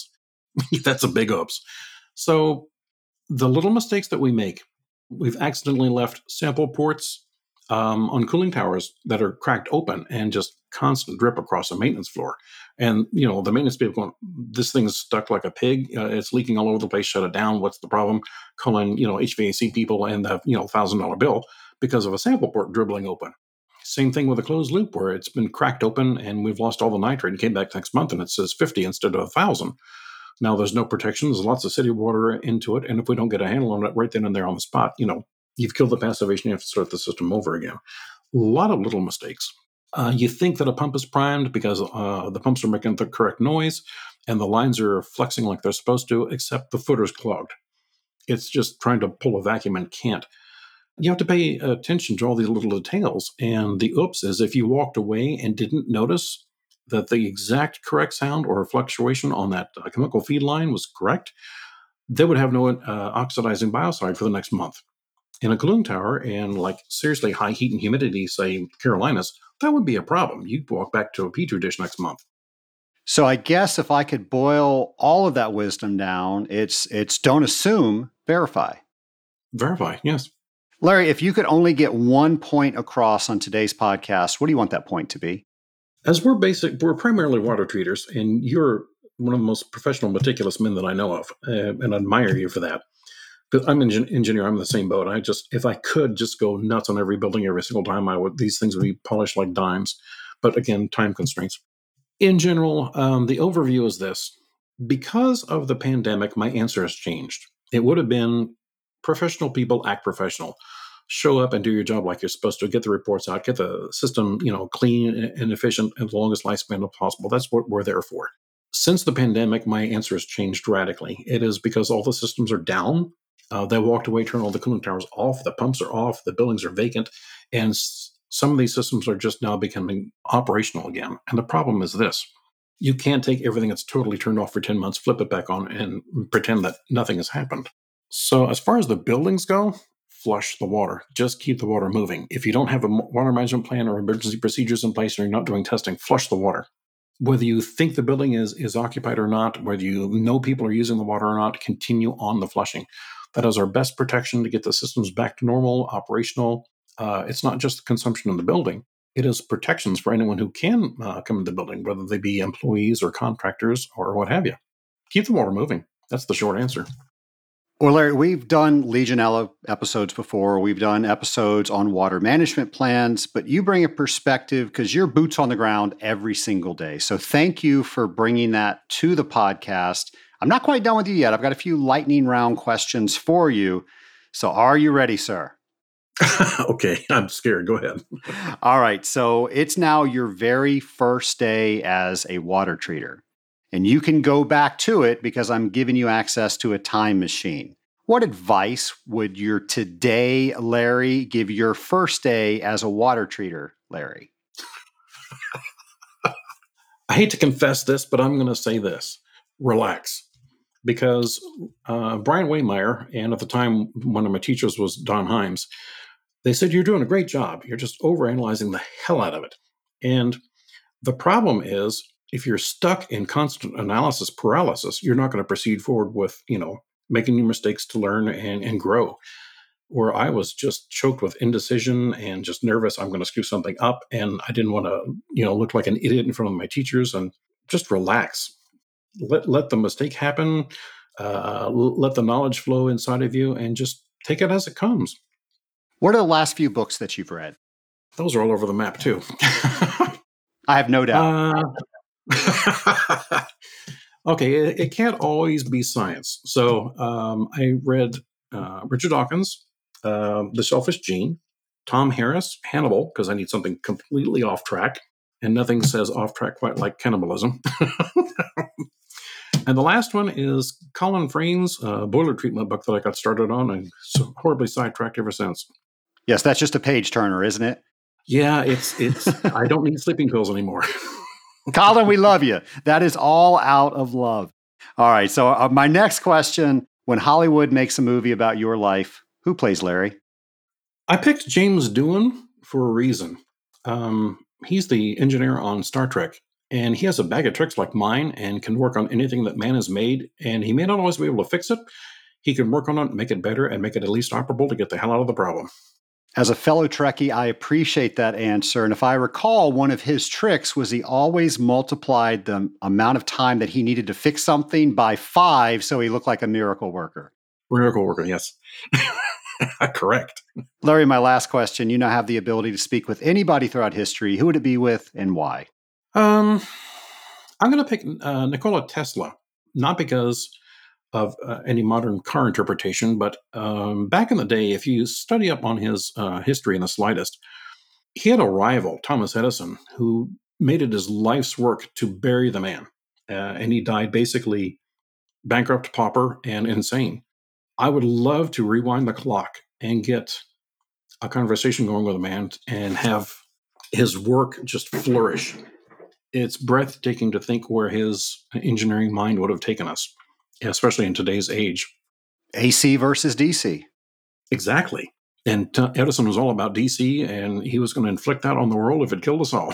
That's a big oops. So the little mistakes that we make, we've accidentally left sample ports on cooling towers that are cracked open and just constant drip across a maintenance floor. And, you know, the maintenance people going, this thing's stuck like a pig. It's leaking all over the place. Shut it down. What's the problem? Calling, you know, HVAC people and the, you know, $1,000 bill because of a sample port dribbling open. Same thing with a closed loop where it's been cracked open and we've lost all the nitrate and came back next month and it says 50 instead of 1,000. Now there's no protection. There's lots of city water into it. And if we don't get a handle on it right then and there on the spot, you know, you've killed the passivation, you have to start the system over again. A lot of little mistakes. You think that a pump is primed because the pumps are making the correct noise and the lines are flexing like they're supposed to, except the footer's clogged. It's just trying to pull a vacuum and can't. You have to pay attention to all these little details. And the oops is if you walked away and didn't notice that the exact correct sound or fluctuation on that chemical feed line was correct, they would have no oxidizing biocide for the next month. In a cooling tower and like seriously high heat and humidity, say Carolinas, that would be a problem. You'd walk back to a Petri dish next month. So I guess if I could boil all of that wisdom down, it's don't assume, verify. Verify, yes. Larry, if you could only get one point across on today's podcast, what do you want that point to be? As we're primarily water treaters, and you're one of the most professional, meticulous men that I know of, and I admire you for that. Because I'm an engineer, I'm in the same boat. I just, if I could just go nuts on every building every single time, I would. These things would be polished like dimes. But again, time constraints. In general, the overview is this. Because of the pandemic, my answer has changed. It would have been professional people act professional. Show up and do your job like you're supposed to. Get the reports out. Get the system, you know, clean and efficient and the longest lifespan possible. That's what we're there for. Since the pandemic, my answer has changed radically. It is because all the systems are down. They walked away, turned all the cooling towers off, the pumps are off, the buildings are vacant, and some of these systems are just now becoming operational again. And the problem is this. You can't take everything that's totally turned off for 10 months, flip it back on, and pretend that nothing has happened. So as far as the buildings go, flush the water. Just keep the water moving. If you don't have a water management plan or emergency procedures in place and you're not doing testing, flush the water. Whether you think the building is occupied or not, whether you know people are using the water or not, continue on the flushing. That is our best protection to get the systems back to normal, operational. It's not just the consumption in the building. It is protections for anyone who can come into the building, whether they be employees or contractors or what have you. Keep the water moving. That's the short answer. Well, Larry, we've done Legionella episodes before. We've done episodes on water management plans, but you bring a perspective because you're boots on the ground every single day. So thank you for bringing that to the podcast. I'm not quite done with you yet. I've got a few lightning round questions for you. So are you ready, sir? Okay, I'm scared. Go ahead. All right. So it's now your very first day as a water treater. And you can go back to it because I'm giving you access to a time machine. What advice would your today, Larry, give your first day as a water treater, Larry? I hate to confess this, but I'm going to say this. Relax. Because Brian Wehmeyer, and at the time, one of my teachers was Don Himes, they said, you're doing a great job. You're just overanalyzing the hell out of it. And the problem is, if you're stuck in constant analysis paralysis, you're not going to proceed forward with, you know, making new mistakes to learn and grow. Where I was just choked with indecision and just nervous, I'm going to screw something up. And I didn't want to, you know, look like an idiot in front of my teachers. And just relax. Let the mistake happen. Let the knowledge flow inside of you and just take it as it comes. What are the last few books that you've read? Those are all over the map, too. I have no doubt. Okay, it can't always be science. So I read Richard Dawkins, The Selfish Gene, Tom Harris, Hannibal, because I need something completely off track, and nothing says off track quite like cannibalism. And the last one is Colin Frain's boiler treatment book that I got started on and so horribly sidetracked ever since. Yes, that's just a page turner, isn't it? Yeah, it's. I don't need sleeping pills anymore. Colin, we love you. That is all out of love. All right, so my next question, when Hollywood makes a movie about your life, who plays Larry? I picked James Doohan for a reason. He's the engineer on Star Trek. And he has a bag of tricks like mine and can work on anything that man has made. And he may not always be able to fix it. He can work on it, make it better, and make it at least operable to get the hell out of the problem. As a fellow Trekkie, I appreciate that answer. And if I recall, one of his tricks was he always multiplied the amount of time that he needed to fix something by 5, so he looked like a miracle worker. Miracle worker, yes. Correct. Larry, my last question. You now have the ability to speak with anybody throughout history. Who would it be with and why? I'm going to pick Nikola Tesla, not because of any modern car interpretation, but back in the day, if you study up on his history in the slightest, he had a rival, Thomas Edison, who made it his life's work to bury the man. And he died basically bankrupt, pauper, and insane. I would love to rewind the clock and get a conversation going with a man and have his work just flourish. It's breathtaking to think where his engineering mind would have taken us, especially in today's age. AC versus DC. Exactly. And Edison was all about DC, and he was going to inflict that on the world if it killed us all.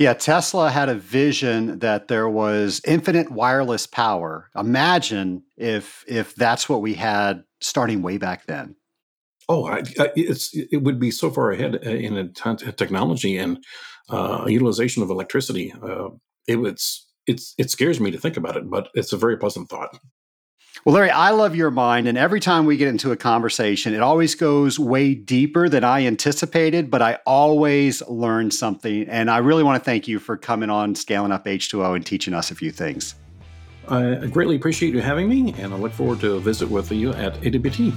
Yeah, Tesla had a vision that there was infinite wireless power. Imagine if that's what we had starting way back then. Oh, it would be so far ahead in technology and utilization of electricity. It scares me to think about it, but it's a very pleasant thought. Well, Larry, I love your mind, and every time we get into a conversation, it always goes way deeper than I anticipated, but I always learn something, and I really want to thank you for coming on Scaling Up H2O and teaching us a few things. I greatly appreciate you having me, and I look forward to a visit with you at AWT.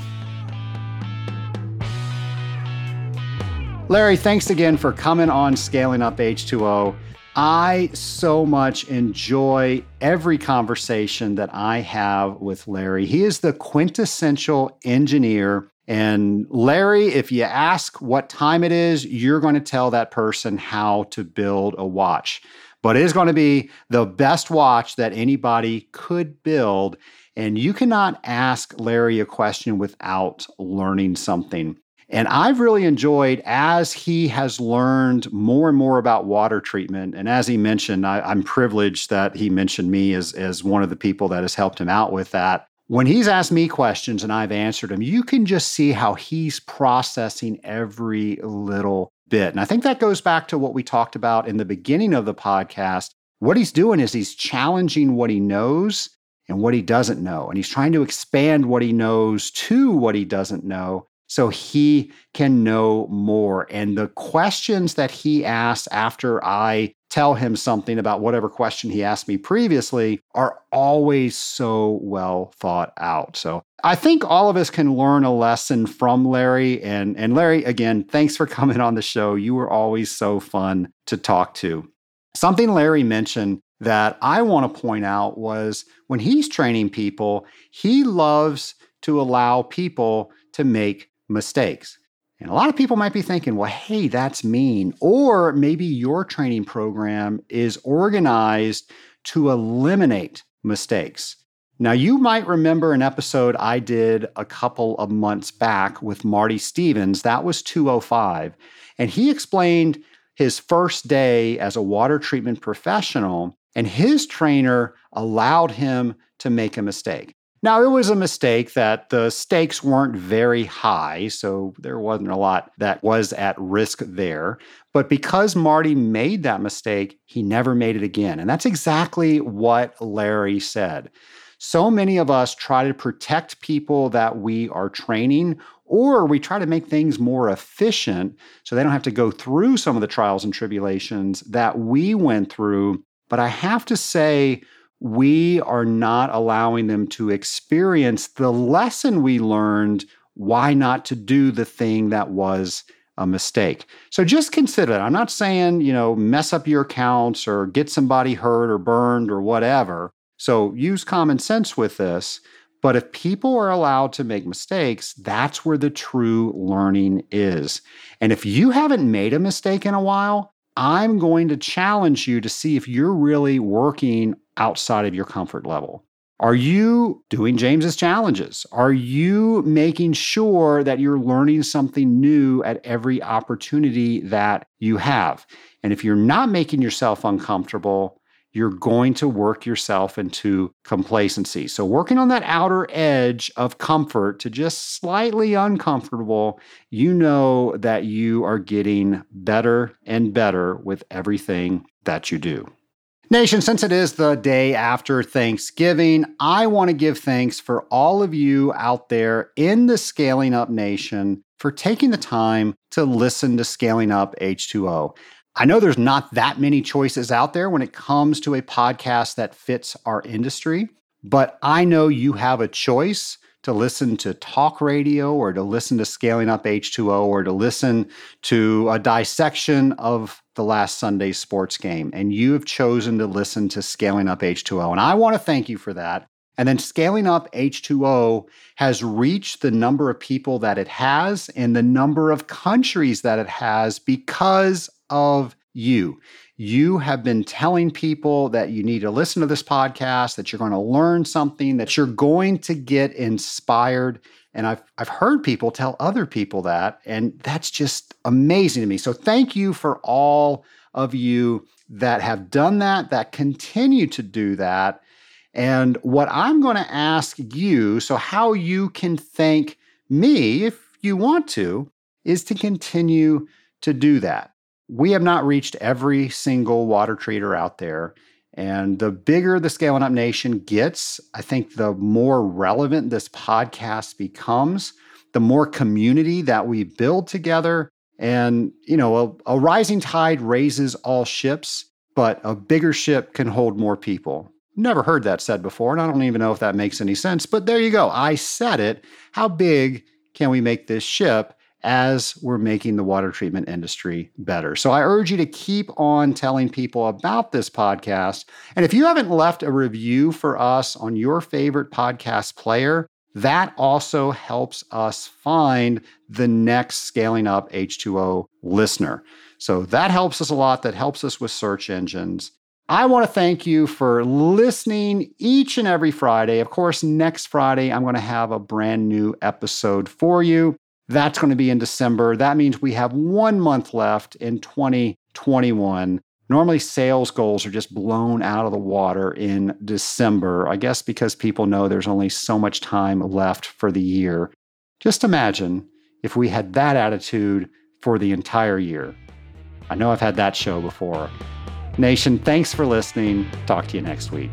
Larry, thanks again for coming on Scaling Up H2O. I so much enjoy every conversation that I have with Larry. He is the quintessential engineer. And Larry, if you ask what time it is, you're going to tell that person how to build a watch. But it is going to be the best watch that anybody could build. And you cannot ask Larry a question without learning something. And I've really enjoyed as he has learned more and more about water treatment. And as he mentioned, I'm privileged that he mentioned me as one of the people that has helped him out with that. When he's asked me questions and I've answered him, you can just see how he's processing every little bit. And I think that goes back to what we talked about in the beginning of the podcast. What he's doing is he's challenging what he knows and what he doesn't know. And he's trying to expand what he knows to what he doesn't know, so he can know more. And the questions that he asks after I tell him something about whatever question he asked me previously are always so well thought out. So I think all of us can learn a lesson from Larry. And Larry, again, thanks for coming on the show. You were always so fun to talk to. Something Larry mentioned that I want to point out was when he's training people, he loves to allow people to make mistakes. And a lot of people might be thinking, well, hey, that's mean. Or maybe your training program is organized to eliminate mistakes. Now, you might remember an episode I did a couple of months back with Marty Stevens. That was 205. And he explained his first day as a water treatment professional, and his trainer allowed him to make a mistake. Now, it was a mistake that the stakes weren't very high, so there wasn't a lot that was at risk there. But because Marty made that mistake, he never made it again. And that's exactly what Larry said. So many of us try to protect people that we are training, or we try to make things more efficient so they don't have to go through some of the trials and tribulations that we went through. But I have to say, we are not allowing them to experience the lesson we learned, why not to do the thing that was a mistake. So just consider it. I'm not saying, mess up your accounts or get somebody hurt or burned or whatever. So use common sense with this. But if people are allowed to make mistakes, that's where the true learning is. And if you haven't made a mistake in a while, I'm going to challenge you to see if you're really working outside of your comfort level. Are you doing James's challenges? Are you making sure that you're learning something new at every opportunity that you have? And if you're not making yourself uncomfortable, you're going to work yourself into complacency. So working on that outer edge of comfort to just slightly uncomfortable, you know that you are getting better and better with everything that you do. Nation, since it is the day after Thanksgiving, I want to give thanks for all of you out there in the Scaling Up Nation for taking the time to listen to Scaling Up H2O. I know there's not that many choices out there when it comes to a podcast that fits our industry, but I know you have a choice to listen to talk radio or to listen to Scaling Up H2O or to listen to a dissection of the last Sunday's sports game. And you have chosen to listen to Scaling Up H2O. And I want to thank you for that. And then Scaling Up H2O has reached the number of people that it has and the number of countries that it has because of you. You have been telling people that you need to listen to this podcast, that you're going to learn something, that you're going to get inspired. And I've heard people tell other people that, and that's just amazing to me. So thank you for all of you that have done that continue to do that. And what I'm going to ask you, so how you can thank me, if you want to, is to continue to do that. We have not reached every single water treater out there. And the bigger the Scaling Up Nation gets, I think the more relevant this podcast becomes, the more community that we build together. And, a rising tide raises all ships, but a bigger ship can hold more people. Never heard that said before, and I don't even know if that makes any sense, but there you go. I said it. How big can we make this ship as we're making the water treatment industry better? So I urge you to keep on telling people about this podcast. And if you haven't left a review for us on your favorite podcast player, that also helps us find the next Scaling Up H2O listener. So that helps us a lot. That helps us with search engines. I want to thank you for listening each and every Friday. Of course, next Friday, I'm going to have a brand new episode for you. That's going to be in December. That means we have 1 month left in 2021. Normally, sales goals are just blown out of the water in December, I guess because people know there's only so much time left for the year. Just imagine if we had that attitude for the entire year. I know I've had that show before. Nation, thanks for listening. Talk to you next week.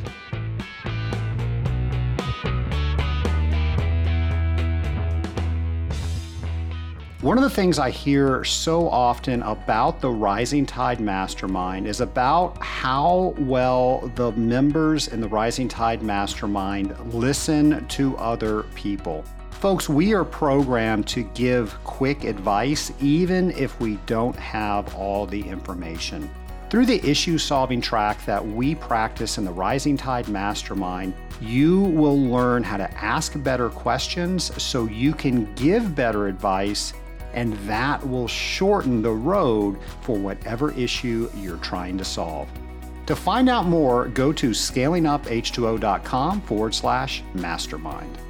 One of the things I hear so often about the Rising Tide Mastermind is about how well the members in the Rising Tide Mastermind listen to other people. Folks, we are programmed to give quick advice, even if we don't have all the information. Through the issue-solving track that we practice in the Rising Tide Mastermind, you will learn how to ask better questions so you can give better advice, and that will shorten the road for whatever issue you're trying to solve. To find out more, go to scalinguph2o.com/mastermind.